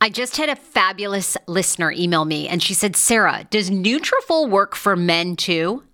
I just had a fabulous listener email me, and she said, Sarah, does Nutrafol work for men too?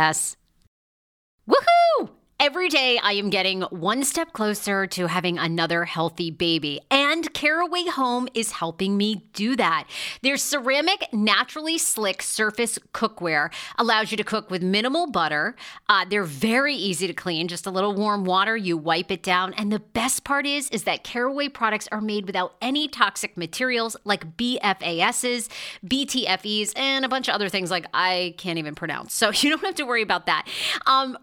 Woohoo! Every day I am getting one step closer to having another healthy baby, and Caraway Home is helping me do that. Their ceramic, naturally slick surface cookware allows you to cook with minimal butter. They're very easy to clean, just a little warm water, you wipe it down. And the best part is that Caraway products are made without any toxic materials like BFASs, BTFEs, and a bunch of other things like I can't even pronounce. So you don't have to worry about that.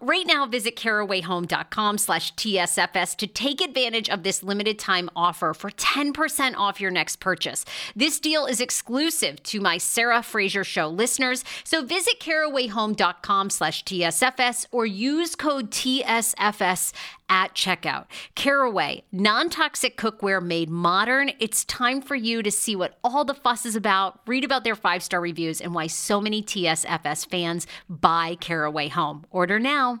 Right now, visit carawayhome.com/TSFS to take advantage of this limited time offer for 10% off your next purchase. This deal is exclusive to my Sarah Fraser Show listeners. So visit carawayhome.com/TSFS or use code TSFS at checkout. Caraway, non-toxic cookware made modern. It's time for you to see what all the fuss is about, read about their 5-star reviews, and why so many TSFS fans buy Caraway Home. Order now.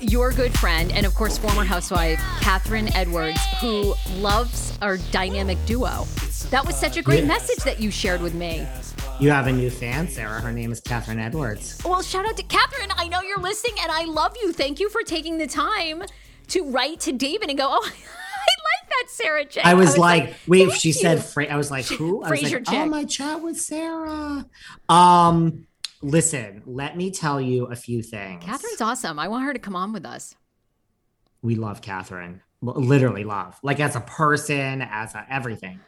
Your good friend and, of course, former housewife, Catherine Edwards, who loves our dynamic duo. That was such a great message that you shared with me. You have a new fan, Sarah. Her name is Catherine Edwards. Well, shout out to Catherine. I know you're listening, and I love you. Thank you for taking the time to write to David and go, oh, I like that Sarah Jayne. I was like wait, she said, I was like, who? I was like, oh, my chat with Sarah. Listen, let me tell you a few things. Catherine's awesome. I want her to come on with us. We love Catherine. Literally love. Like, as a person, as a everything.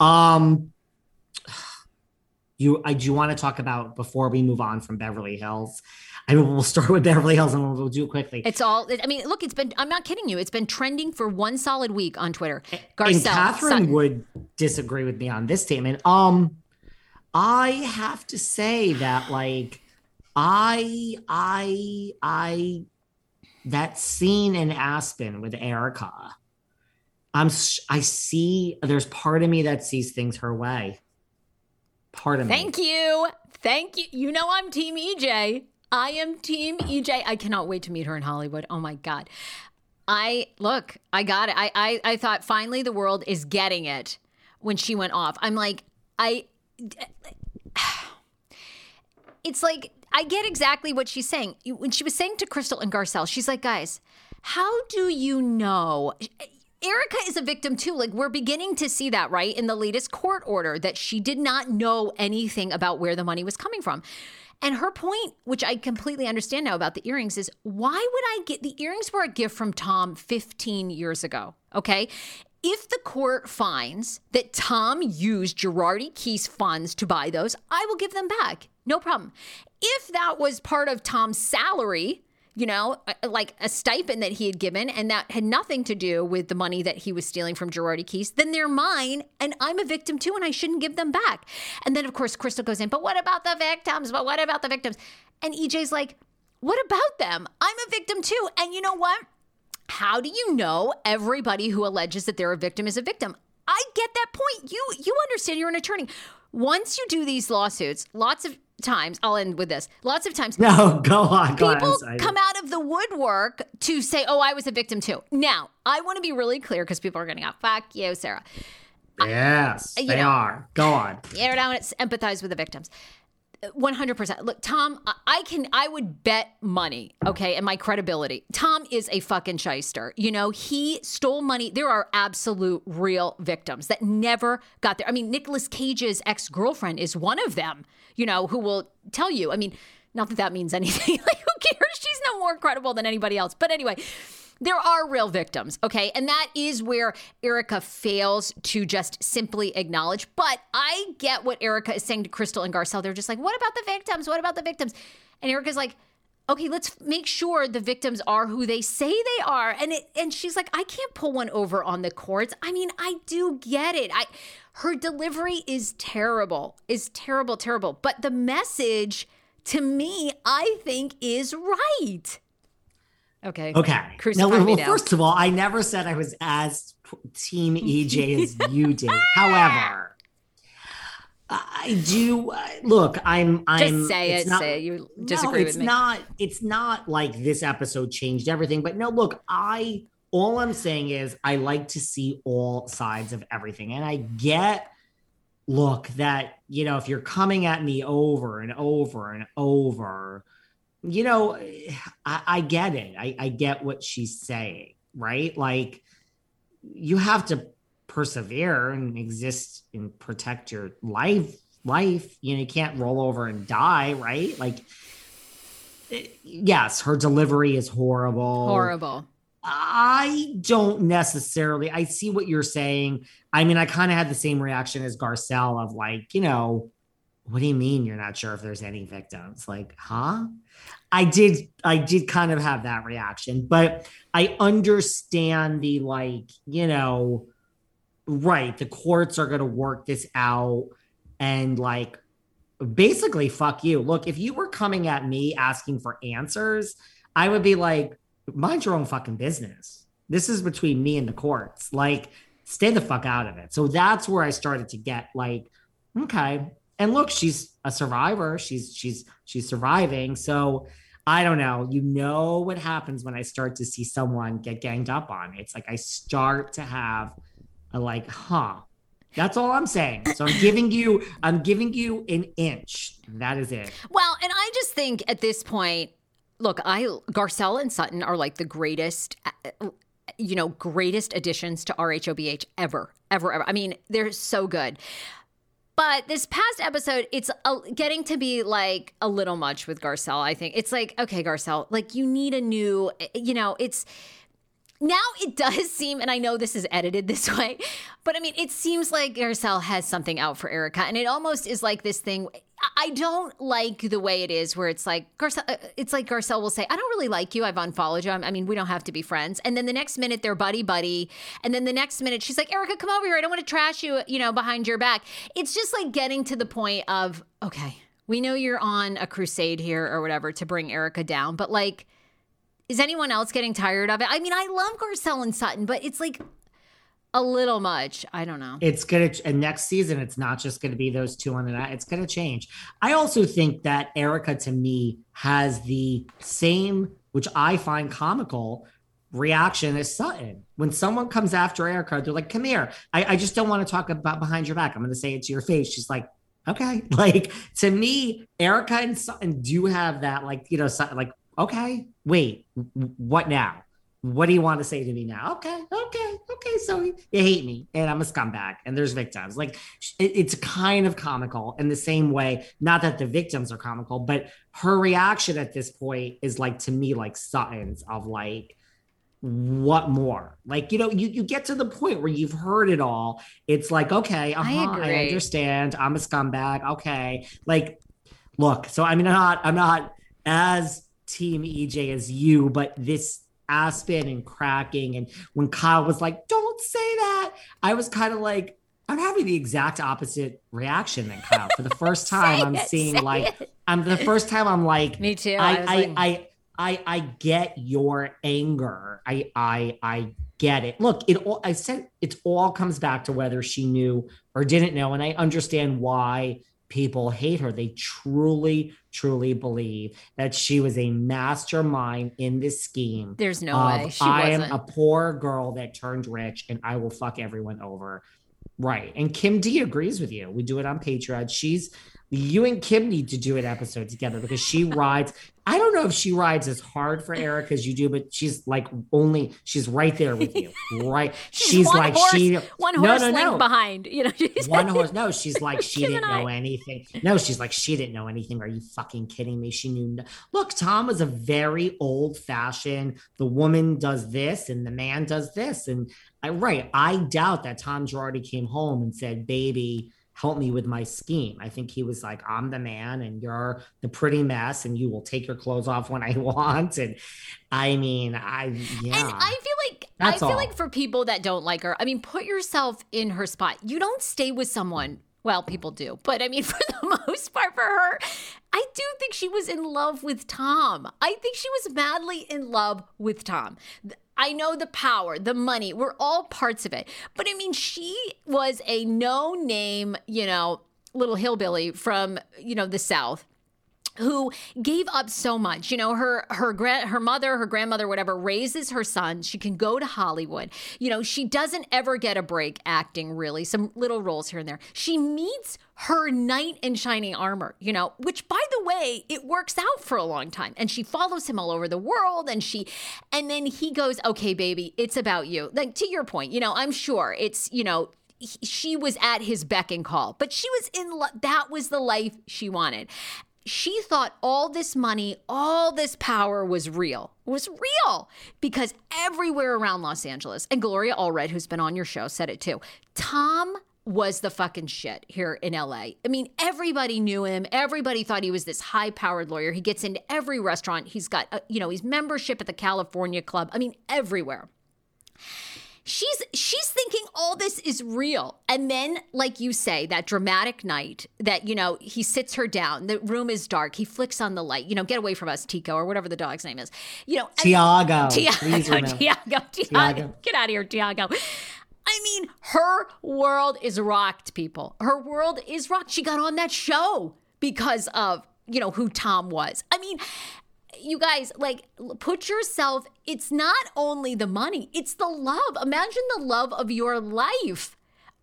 I do want to talk about, before we move on from Beverly Hills, I mean, we'll start with Beverly Hills and we'll do it quickly. It's all, I mean, look, it's been, I'm not kidding you, it's been trending for one solid week on Twitter. Garcelle, and Catherine Sutton would disagree with me on this statement. I have to say that, like, I that scene in Aspen with Erica, I see, there's part of me that sees things her way. Part of me. Thank you. You know, I'm team EJ. I am team EJ. I cannot wait to meet her in Hollywood. Oh my God. I got it. I thought finally the world is getting it when she went off. I'm like, it's like, I get exactly what she's saying. When she was saying to Crystal and Garcelle, she's like, guys, how do you know? Erica is a victim too. Like, we're beginning to see that, right? In the latest court order, that she did not know anything about where the money was coming from. And her point, which I completely understand now about the earrings, is why would I get, the earrings were a gift from Tom 15 years ago, okay? If the court finds that Tom used Girardi Keyes funds to buy those, I will give them back. No problem. If that was part of Tom's salary, you know, like a stipend that he had given, and that had nothing to do with the money that he was stealing from Girardi Keyes, then they're mine, and I'm a victim too, and I shouldn't give them back. And then, of course, Crystal goes in, but what about the victims? And EJ's like, What about them? I'm a victim too. And you know what? How do you know everybody who alleges that they're a victim is a victim? I get that point. You understand you're an attorney. Once you do these lawsuits, lots of times, I'll end with this. Lots of times. No, go on. Go people on, come out of the woodwork to say, oh, I was a victim too. Now, I want to be really clear because people are going to go, fuck you, Sarah. Yes, they are. Go on. You don't empathize with the victims. 100%. Look, Tom, I would bet money, okay, and my credibility. Tom is a fucking shyster. You know, he stole money. There are absolute real victims that never got there. I mean, Nicolas Cage's ex-girlfriend is one of them, you know, who will tell you. I mean, not that means anything. Like, who cares? She's no more credible than anybody else. But anyway, there are real victims, okay? And that is where Erica fails to just simply acknowledge. But I get what Erica is saying to Crystal and Garcelle. They're just like, what about the victims? What about the victims? And Erica's like, okay, let's make sure the victims are who they say they are. And she's like, I can't pull one over on the courts. I mean, I do get it. Her delivery is terrible. Is terrible, terrible. But the message, to me, I think is right. Okay. Well, first of all, I never said I was as Team EJ as you did. However, I do look. I'm. Just say it. Not, say it. You disagree with me? No, it's not like this episode changed everything. But no, look, all I'm saying is I like to see all sides of everything, and I get. Look, that you know, if you're coming at me over and over and over. You know, I get it. I get what she's saying, right? Like, you have to persevere and exist and protect your life. You know, you can't roll over and die, right? Like, yes, her delivery is horrible. Horrible. I don't necessarily, I see what you're saying. I mean, I kind of had the same reaction as Garcelle of like, you know, what do you mean you're not sure if there's any victims? Like, huh? I did kind of have that reaction, but I understand the, like, you know, right, the courts are going to work this out and, like, basically, fuck you. Look, if you were coming at me asking for answers, I would be like, mind your own fucking business. This is between me and the courts. Like, stay the fuck out of it. So that's where I started to get, like, okay. And look, she's a survivor. She's surviving. So I don't know. You know what happens when I start to see someone get ganged up on. It's like I start to have a like, huh. That's all I'm saying. So I'm giving you an inch. That is it. Well, and I just think at this point, look, Garcelle and Sutton are like the greatest, you know, greatest additions to RHOBH ever. I mean, they're so good. But this past episode, it's getting to be like a little much with Garcelle, I think. It's like, okay, Garcelle, like you need a new, you know, it's now it does seem, and I know this is edited this way, but I mean, it seems like Garcelle has something out for Erica. And it almost is like this thing. I don't like the way it is where it's like Garcelle. It's like Garcelle will say, I don't really like you. I've unfollowed you. I mean, we don't have to be friends. And then the next minute they're buddy buddy. And then the next minute she's like, Erica, come over here. I don't want to trash you, you know, behind your back. It's just like getting to the point of, okay, we know you're on a crusade here or whatever to bring Erica down. But like, is anyone else getting tired of it? I mean, I love Garcelle and Sutton, but it's like a little much. I don't know. It's going to, and next season, it's not just going to be those two on the night. It's going to change. I also think that Erica, to me, has the same, which I find comical, reaction as Sutton. When someone comes after Erica, they're like, come here. I just don't want to talk about behind your back. I'm going to say it to your face. She's like, okay. Like, to me, Erica and Sutton do have that, like, you know, Sutton, like, okay, wait, what now? What do you want to say to me now? Okay. So you hate me and I'm a scumbag and there's victims. Like, it's kind of comical in the same way. Not that the victims are comical, but her reaction at this point is like, to me, like Sutton's of like, what more? Like, you know, you get to the point where you've heard it all. It's like, okay, I understand. I'm a scumbag. Okay. Like, look, so I mean, I'm not as Team EJ as you, but this, Aspen and cracking, and when Kyle was like, don't say that, I was kind of like, I'm having the exact opposite reaction than Kyle. For the first time, I'm like, me too. I I get your anger. I get it. Look, it all comes back to whether she knew or didn't know. And I understand why people hate her. They truly, truly believe that she was a mastermind in this scheme. There's no way. She wasn't. I am a poor girl that turned rich and I will fuck everyone over. Right. And Kim D agrees with you. We do it on Patreon. You and Kim need to do an episode together because she rides. I don't know if she rides as hard for Eric as you do, but she's right there with you. Right. She's one like, horse, she, one horse no, no, no. behind, you know, she's one horse. No, she's like, she didn't know anything. No, she's like, she didn't know anything. Are you fucking kidding me? She knew. Look, Tom was a very old fashioned, the woman does this and the man does this. And I doubt that Tom Girardi came home and said, baby, help me with my scheme. I think he was like, I'm the man and you're the pretty mess and you will take your clothes off when I want. And And I feel like for people that don't like her, I mean, put yourself in her spot. You don't stay with someone. Well, people do. But I mean, for the most part for her, I do think she was in love with Tom. I think she was madly in love with Tom. I know the power, the money, we're all parts of it. But I mean, she was a no-name, little hillbilly from, the South who gave up so much. Her mother, her grandmother, whatever, raises her son. She can go to Hollywood. She doesn't ever get a break acting, really. Some little roles here and there. She meets her knight in shining armor, which, by the way, it works out for a long time. And she follows him all over the world. And then he goes, okay, baby, it's about you. Like, to your point, I'm sure it's, she was at his beck and call. But she was in love. That was the life she wanted. She thought all this money, all this power was real because everywhere around Los Angeles, and Gloria Allred, who's been on your show, said it too, Tom was the fucking shit here in LA. I mean, everybody knew him. Everybody thought he was this high-powered lawyer. He gets into every restaurant. He's got, he's membership at the California Club. I mean, everywhere. She's thinking all this is real. And then, like you say, that dramatic night that, he sits her down. The room is dark. He flicks on the light. Get away from us, Tico, or whatever the dog's name is. Tiago. Get out of here, Tiago. I mean, her world is rocked, people. Her world is rocked. She got on that show because of, who Tom was. I mean, you guys, put yourself, it's not only the money, it's the love. Imagine the love of your life,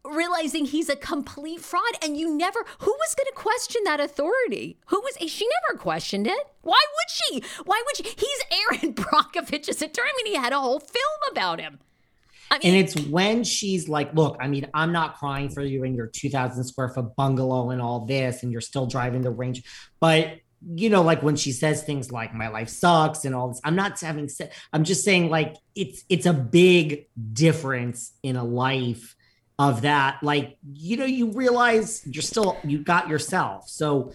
realizing he's a complete fraud. And who was going to question that authority? She never questioned it. Why would she? He's Aaron Brockovich's attorney. I mean, he had a whole film about him. I mean, and it's when she's like, look, I mean, I'm not crying for you in your 2,000 square foot bungalow and all this, and you're still driving the Range. But when she says things like my life sucks and all this, I'm not having sex. I'm just saying it's a big difference in a life of that. You realize you got yourself. So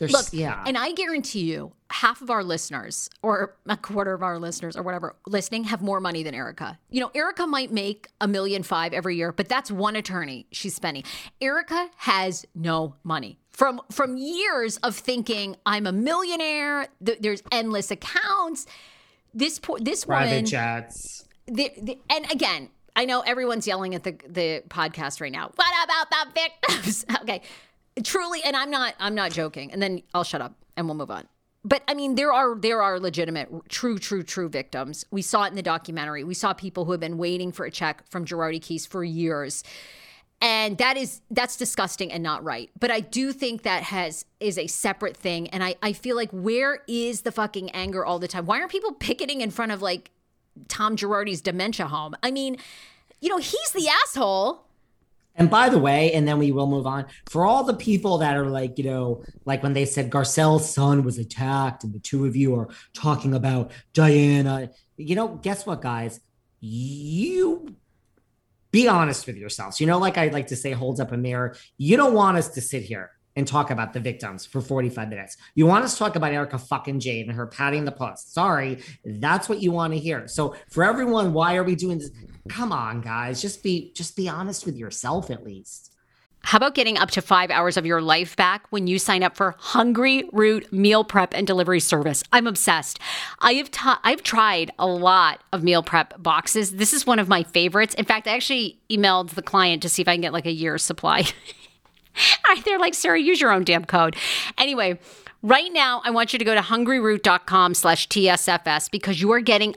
and I guarantee you half of our listeners or a quarter of our listeners or whatever listening have more money than Erica. Erica might make $1.5 million every year, but that's one attorney she's spending. Erica has no money. From years of thinking, I'm a millionaire. There's endless accounts. This private woman, jets. And again, I know everyone's yelling at the podcast right now. What about the victims? Okay, truly, and I'm not joking. And then I'll shut up and we'll move on. But I mean, there are legitimate, true victims. We saw it in the documentary. We saw people who have been waiting for a check from Girardi Keyes for years. And that's disgusting and not right. But I do think that is a separate thing. And I feel like, where is the fucking anger all the time? Why aren't people picketing in front of Tom Girardi's dementia home? I mean, he's the asshole. And by the way, and then we will move on, for all the people that are when they said Garcelle's son was attacked and the two of you are talking about Diana, guess what, guys? You be honest with yourselves. I like to say, holds up a mirror. You don't want us to sit here and talk about the victims for 45 minutes. You want us to talk about Erica fucking Jayne and her patting the puss. Sorry, that's what you want to hear. So for everyone, why are we doing this? Come on, guys. Just be honest with yourself at least. How about getting up to 5 hours of your life back when you sign up for Hungry Root meal prep and delivery service? I'm obsessed. I've tried a lot of meal prep boxes. This is one of my favorites. In fact, I actually emailed the client to see if I can get like a year's supply. They're like, Sarah, use your own damn code. Anyway, right now, I want you to go to hungryroot.com/TSFS because you are getting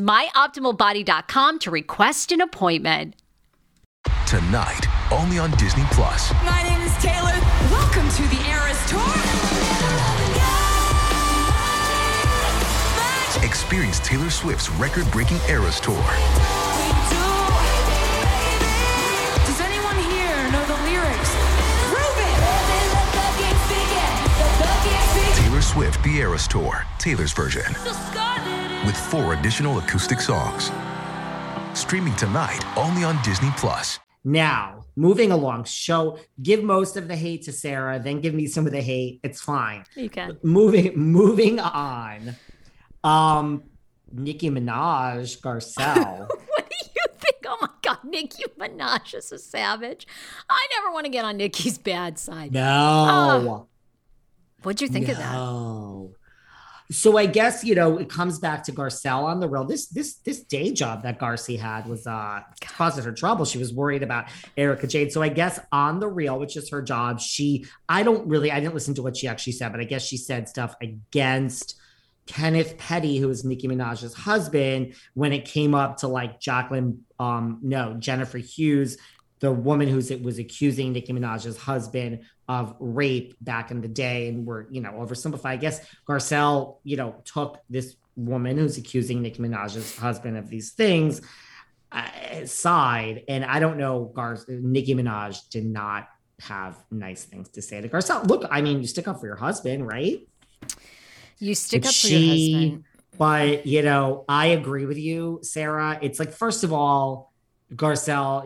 myoptimalbody.com to request an appointment. Tonight, only on Disney+. My name is Taylor. Welcome to the Eras Tour. Experience Taylor Swift's record-breaking Eras Tour. Does anyone here know the lyrics? RHOBH it! Taylor Swift, the Eras Tour, Taylor's version. With 4 additional acoustic songs. Streaming tonight, only on Disney+. Now, moving along, show, give most of the hate to Sarah, then give me some of the hate. It's fine. You can. Moving on. Nicki Minaj, Garcelle. What do you think? Oh my God, Nicki Minaj is a savage. I never want to get on Nicki's bad side. No. What'd you think of that? No. So I guess, it comes back to Garcelle on the real. This day job that Garcelle had was causing her trouble. She was worried about Erica Jayne. So I guess on the real, which is her job, I didn't listen to what she actually said, but I guess she said stuff against Kenneth Petty, who is Nicki Minaj's husband, when it came up to like Jennifer Huff, the woman who was accusing Nicki Minaj's husband of rape back in the day. And we're, oversimplified. I guess Garcelle, took this woman who's accusing Nicki Minaj's husband of these things aside. And I don't know, Nicki Minaj did not have nice things to say to Garcelle. Look, I mean, you stick up for your husband, right? You stick up for your husband. But, I agree with you, Sarah. It's like, first of all, Garcelle,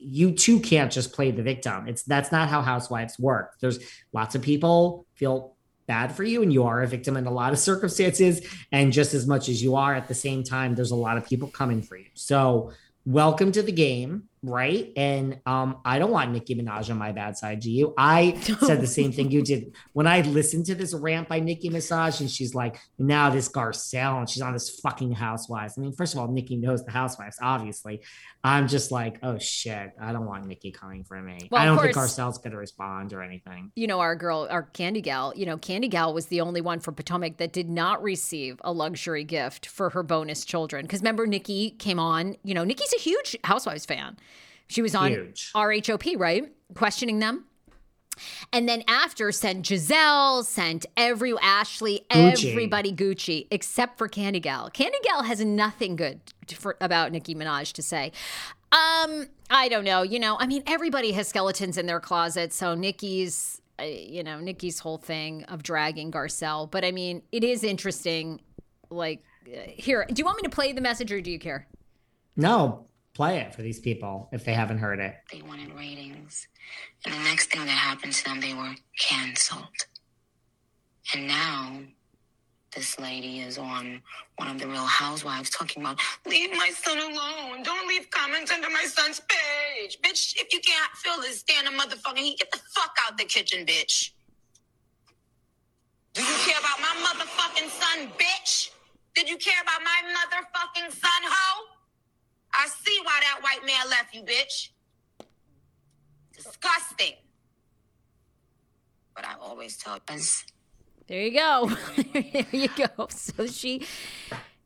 you too can't just play the victim. That's not how housewives work. There's lots of people feel bad for you, and you are a victim in a lot of circumstances. And just as much as you are, at the same time, there's a lot of people coming for you. So welcome to the game, right? And I don't want Nicki Minaj on my bad side. Do you? I said the same thing you did when I listened to this rant by Nicki Minaj, and she's like, now this Garcelle, and she's on this fucking Housewives. I mean, first of all, Nicki knows the Housewives, obviously. I'm just like, oh shit, I don't want Nicki coming for me. Well, I don't think Garcelle's going to respond or anything. Our girl, our Candy Gal, Candy Gal was the only one for Potomac that did not receive a luxury gift for her bonus children. Because remember, Nicki came on, Nicki's a huge Housewives fan. She was on RHOP, right? Questioning them. And then after sent Gizelle, sent Ashley, Gucci. Everybody Gucci, except for Candy Gal. Candy Gal has nothing good about Nicki Minaj to say. I don't know. Everybody has skeletons in their closet. So Nicki's whole thing of dragging Garcelle. But I mean, it is interesting. Like, here, do you want me to play the message or do you care? No, play it for these people if they haven't heard it. They wanted ratings. And the next thing that happened to them, they were canceled. And now this lady is on one of the Real Housewives talking about, leave my son alone. Don't leave comments under my son's page. Bitch, if you can't feel this, stand a motherfucker. He get the fuck out the kitchen, bitch. Do you care about my motherfucking son, bitch? Did you care about my motherfucking son, hoe? I see why that white man left you, bitch. Disgusting. But I always tell us. There you go. There you go. So she's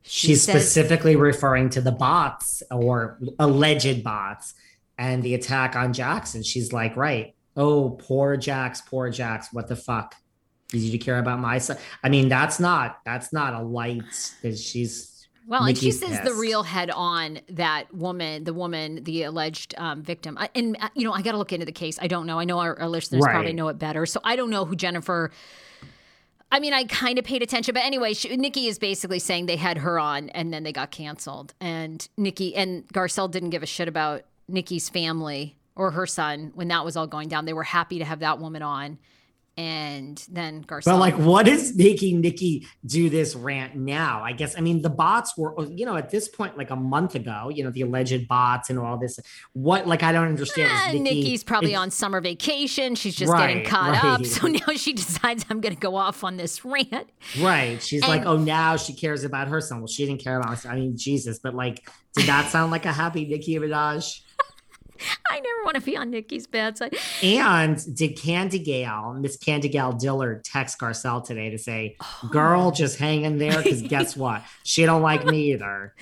says, specifically referring to the bots or alleged bots and the attack on Jackson. She's like, right. Oh, poor Jax, poor Jax. What the fuck? Did you care about my son? I mean, that's not a light that she's. Well, Nikki's and she says pissed. The real head on that woman, the alleged victim. I got to look into the case. I don't know. I know our listeners probably know it better. So I don't know who Jennifer, I mean, I kind of paid attention. But anyway, Nikki is basically saying they had her on and then they got canceled. And Nikki and Garcelle didn't give a shit about Nikki's family or her son when that was all going down. They were happy to have that woman on. And then Garcelle. But like, what is making Nikki do this rant now? I guess, I mean, the bots were, at this point, like a month ago, the alleged bots and all this. What, like, I don't understand. Nikki's probably on summer vacation. She's just getting caught up. So now she decides I'm going to go off on this rant. Right. She's like, oh, now she cares about her son. Well, she didn't care about her son. I mean, Jesus. But like, did that sound like a happy Nicki Minaj? I never want to be on Nikki's bad side. And did Miss Candigale Dillard text Garcelle today to say, girl, just hang in there because guess what? She don't like me either.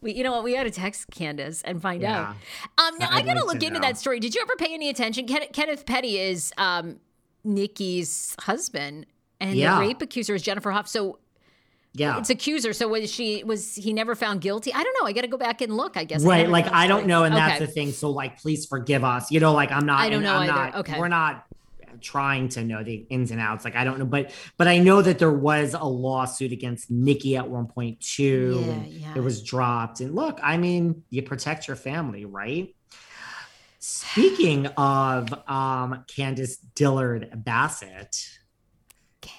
You know what? We got to text Candace and find out. Now I got to look into that story. Did you ever pay any attention? Kenneth Petty is Nikki's husband and the rape accuser is Jennifer Huff. So it's accuser. So was he never found guilty? I don't know. I got to go back and look, I guess. Right. Like, I don't know. And that's the thing. So like, please forgive us. Like I'm not, I don't know either. We're not trying to know the ins and outs. Like, I don't know, but I know that there was a lawsuit against Nikki at one point too. Yeah. It was dropped. And look, I mean, you protect your family, right? Speaking of Candace Dillard Bassett,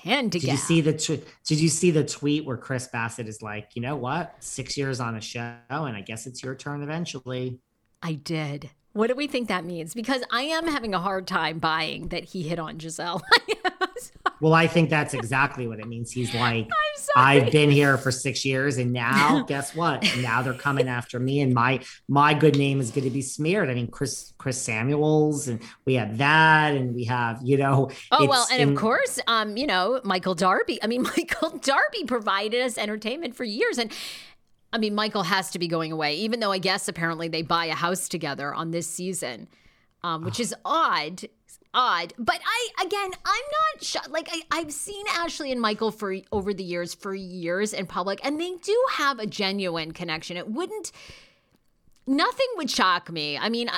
did you see the tweet where Chris Bassett is like, you know what? 6 years on a show, and I guess it's your turn eventually. I did. What do we think that means? Because I am having a hard time buying that he hit on Gizelle. Well, I think that's exactly what it means. He's like, I've been here for 6 years, and now guess what? Now they're coming after me, and my good name is going to be smeared. I mean, Chris Samuels, and we have that, and we have of course, Michael Darby. I mean, Michael Darby provided us entertainment for years, and. I mean, Michael has to be going away, even though I guess apparently they buy a house together on this season, which is odd. But I'm not shocked. Like I've seen Ashley and Michael over the years in public, and they do have a genuine connection. Nothing would shock me. I mean,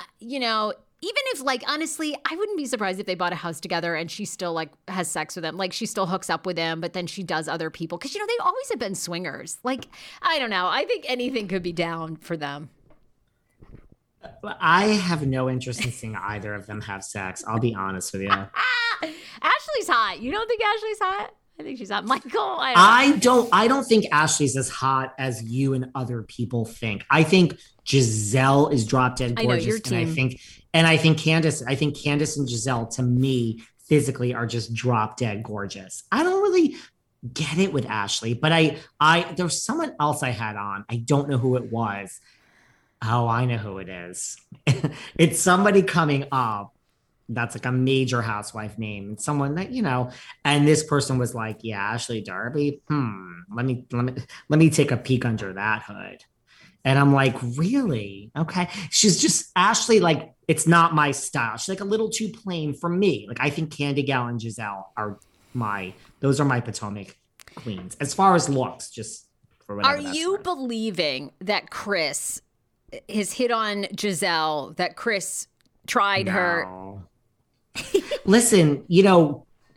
even if honestly, I wouldn't be surprised if they bought a house together and she still has sex with him. Like she still hooks up with him, but then she does other people. Cause they always have been swingers. Like, I don't know. I think anything could be down for them. I have no interest in seeing either of them have sex. I'll be honest with you. Ashley's hot. You don't think Ashley's hot? I think she's hot. Michael, I don't think Ashley's as hot as you and other people think. I think Gizelle is drop dead gorgeous. I know, your team. And I think Candace and Gizelle, to me, physically are just drop dead gorgeous. I don't really get it with Ashley, but I there was someone else I had on. I don't know who it was. Oh, I know who it is. It's somebody coming up. That's like a major housewife name, someone that, and this person was like, yeah, Ashley Darby. Let me take a peek under that hood. And I'm like, really? Okay. She's just Ashley. Like, it's not my style. She's like a little too plain for me. Like I think Candigale and Gizelle those are my Potomac queens as far as looks, just for whatever. Are you believing that Chris his hit on Gizelle, that Chris tried her? Listen,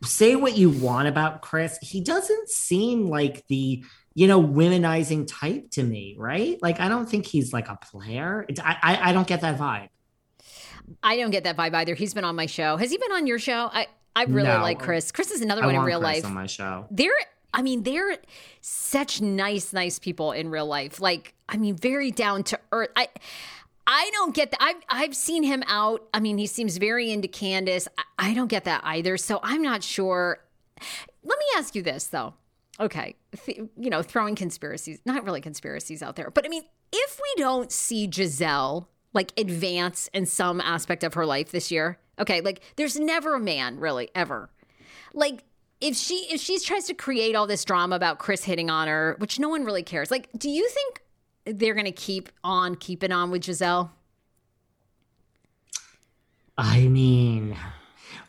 say what you want about Chris. He doesn't seem like the you know, womenizing type to me, right? Like, I don't think he's like a player. I don't get that vibe. I don't get that vibe either. He's been on my show. Has he been on your show? I really no. like Chris. Chris is another one in real life. I want Chris on my show. They're such nice people in real life. Like, I mean, very down to earth. I don't get that. I've seen him out. I mean, he seems very into Candace. I don't get that either. So I'm not sure. Let me ask you this, though. Okay. Throwing conspiracies, not really conspiracies out there. But I mean, if we don't see Gizelle like advance in some aspect of her life this year, okay, like there's never a man really ever. Like if she tries to create all this drama about Chris hitting on her, which no one really cares. Like, do you think they're going to keep on keeping on with Gizelle? I mean,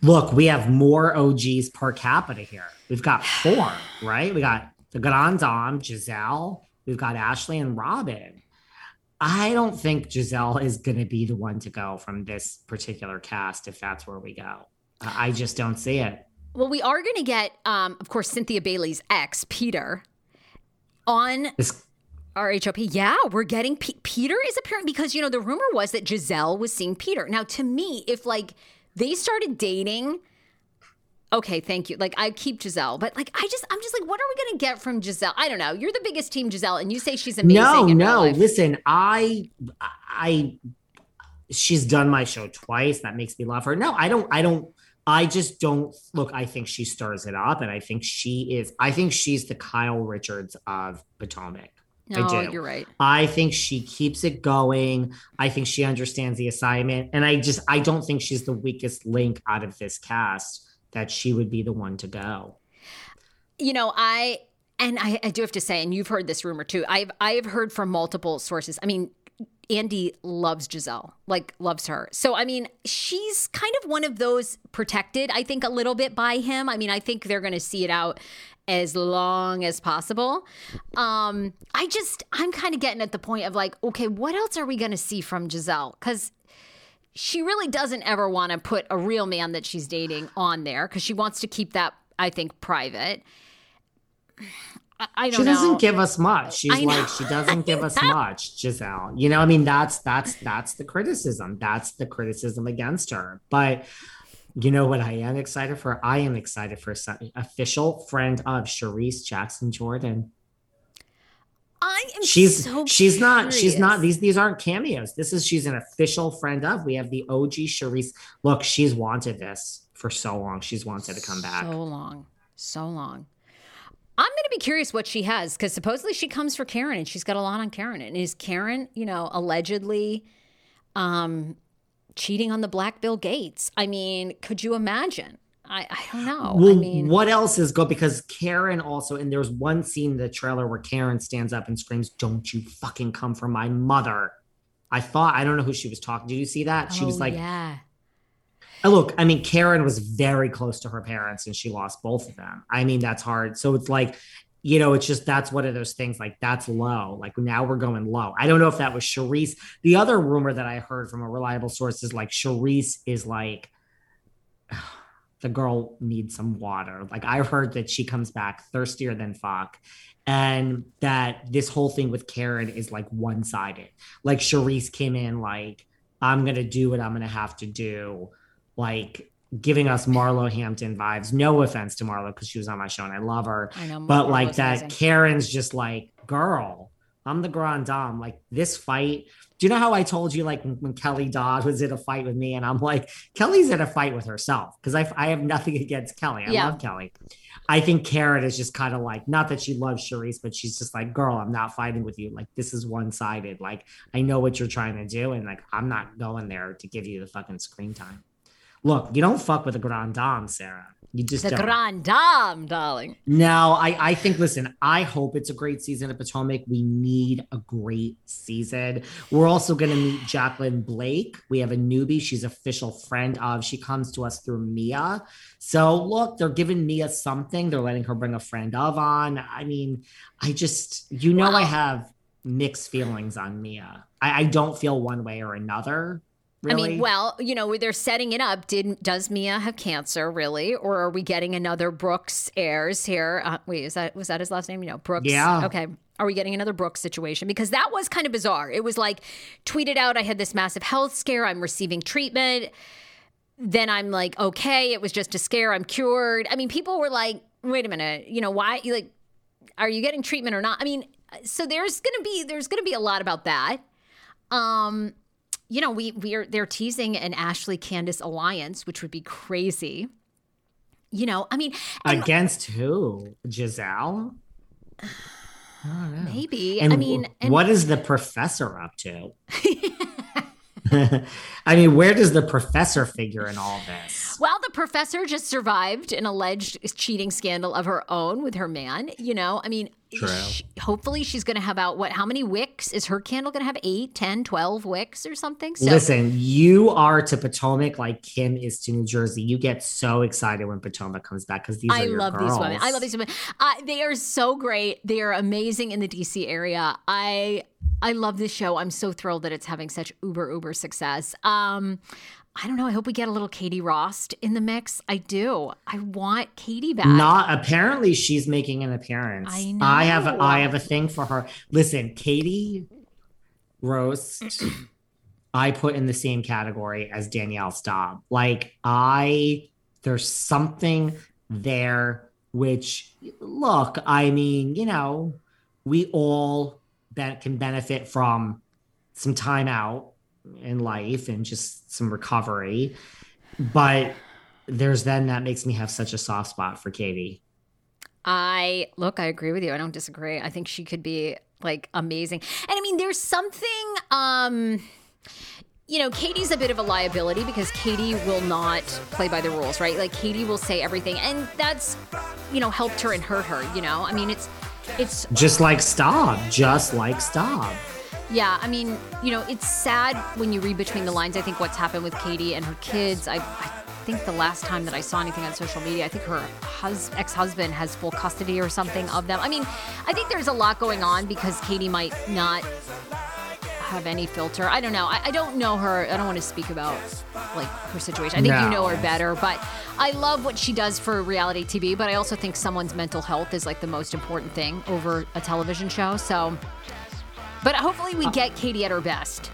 look, we have more OGs per capita here. We've got 4, right? We got the Grand Dame, Gizelle. We've got Ashley and Robin. I don't think Gizelle is going to be the one to go from this particular cast if that's where we go. I just don't see it. Well, we are going to get, of course, Cynthia Bailey's ex, Peter, on... RHOP. Yeah, we're getting Peter is apparent because, the rumor was that Gizelle was seeing Peter. Now, to me, if like they started dating, okay, thank you. Like I keep Gizelle, but like, I'm just like, what are we going to get from Gizelle? I don't know. You're the biggest team Gizelle and you say she's amazing. No, listen, she's done my show twice. That makes me love her. No, I just don't look. I think she stirs it up. And I think she's the Kyle Richards of Potomac. No, I do. You're right. I think she keeps it going. I think she understands the assignment. And I don't think she's the weakest link out of this cast that she would be the one to go. I do have to say, and you've heard this rumor too. I have heard from multiple sources. I mean, Andy loves Gizelle, like loves her. So, I mean, she's kind of one of those protected, I think, a little bit by him. I mean, I think they're going to see it out as long as possible. I'm kind of getting at the point of like, okay, what else are we going to see from Gizelle? Because she really doesn't ever want to put a real man that she's dating on there because she wants to keep that, I think, private. I don't know. She doesn't give us much. She doesn't give us much, Gizelle. I mean, that's the criticism. That's the criticism against her. But you know what I am excited for? I am excited for some official friend of Sharice Jackson Jordan. She's not. These aren't cameos. She's an official friend of. We have the OG Sharice. Look, she's wanted this for so long. She's wanted to come back. So long. I'm going to be curious what she has because supposedly she comes for Karen and she's got a lot on Karen. And is Karen, allegedly cheating on the Black Bill Gates? I mean, could you imagine? I don't know. Well, I mean, what else is good? Because Karen also, and there's one scene in the trailer where Karen stands up and screams, "Don't you fucking come for my mother." I don't know who she was talking to. Did you see that? She was like, yeah. Look, I mean, Karen was very close to her parents and she lost both of them. I mean, that's hard. So it's like, it's just, that's one of those things like that's low. Like now we're going low. I don't know if that was Sharice. The other rumor that I heard from a reliable source is like Sharice is like, the girl needs some water. Like I heard that she comes back thirstier than fuck. And that this whole thing with Karen is like one-sided. Like Sharice came in like, I'm going to do what I'm going to have to do. Like giving us Marlo Hampton vibes. No offense to Marlo because she was on my show and I love her. I know, but Marlo's like that amazing. Karen's just like, girl, I'm the Grand Dame. Like this fight. Do you know how I told you like when Kelly Dodd was in a fight with me and I'm like, Kelly's in a fight with herself because I have nothing against Kelly. I love Kelly. I think Karen is just kind of like, not that she loves Sharice, but she's just like, girl, I'm not fighting with you. Like, this is one-sided. Like, I know what you're trying to do and like, I'm not going there to give you the fucking screen time. Look, you don't fuck with the Grand Dame, Sarah. You just don't. The Grand Dame, darling. No, I think, listen, I hope it's a great season at Potomac. We need a great season. We're also going to meet Jacqueline Blake. We have a newbie. She's official friend of. She comes to us through Mia. So, look, they're giving Mia something. They're letting her bring a friend of on. I mean, I just, I have mixed feelings on Mia. I don't feel one way or another. Really? I mean, well, you know, they're setting it up. Does Mia have cancer, really? Or are we getting another Brooks Ayers here? Wait, was that his last name? You know, Brooks. Yeah. Okay. Are we getting another Brooks situation? Because that was kind of bizarre. It was like, tweeted out, I had this massive health scare. I'm receiving treatment. Then I'm like, okay, it was just a scare. I'm cured. I mean, people were like, wait a minute. You know, why? Like, are you getting treatment or not? I mean, so there's going to be a lot about that. You know, they're teasing an Ashley-Candace alliance, which would be crazy. You know, I mean, against who? Gizelle? I don't know. Maybe. And I mean, what is the professor up to? I mean, where does the professor figure in all this? Well, the professor just survived an alleged cheating scandal of her own with her man. You know, I mean, hopefully she's going to have out how many wicks? Is her candle going to have 8, 10, 12 wicks or something? So, listen, you are to Potomac like Kim is to New Jersey. You get so excited when Potomac comes back because I love these women. They are so great. They are amazing in the D.C. area. I love this show. I'm so thrilled that it's having such uber success. I don't know. I hope we get a little Katie Rost in the mix. I do. I want Katie back. Apparently she's making an appearance. I know. I have a thing for her. Listen, Katie Rost, I put in the same category as Danielle Staub. Like, there's something there, which, look, I mean, you know, we all can benefit from some time out in life and just some recovery. But there's that makes me have such a soft spot for Katie. I agree with you. I don't disagree. I think she could be like amazing. And I mean, there's something, you know, Katie's a bit of a liability because Katie will not play by the rules, right? Like Katie will say everything, and that's, you know, helped her and hurt her, you know? I mean, it's just like Staub. Yeah, I mean, you know, it's sad when you read between the lines. I think what's happened with Katie and her kids, I think the last time that I saw anything on social media, I think her ex-husband has full custody or something of them. I mean, I think there's a lot going on because Katie might not have any filter. I don't know. I don't know her. I don't want to speak about like her situation. I think you know her better, but I love what she does for reality TV, but I also think someone's mental health is like the most important thing over a television show, so... But hopefully we get Katie at her best.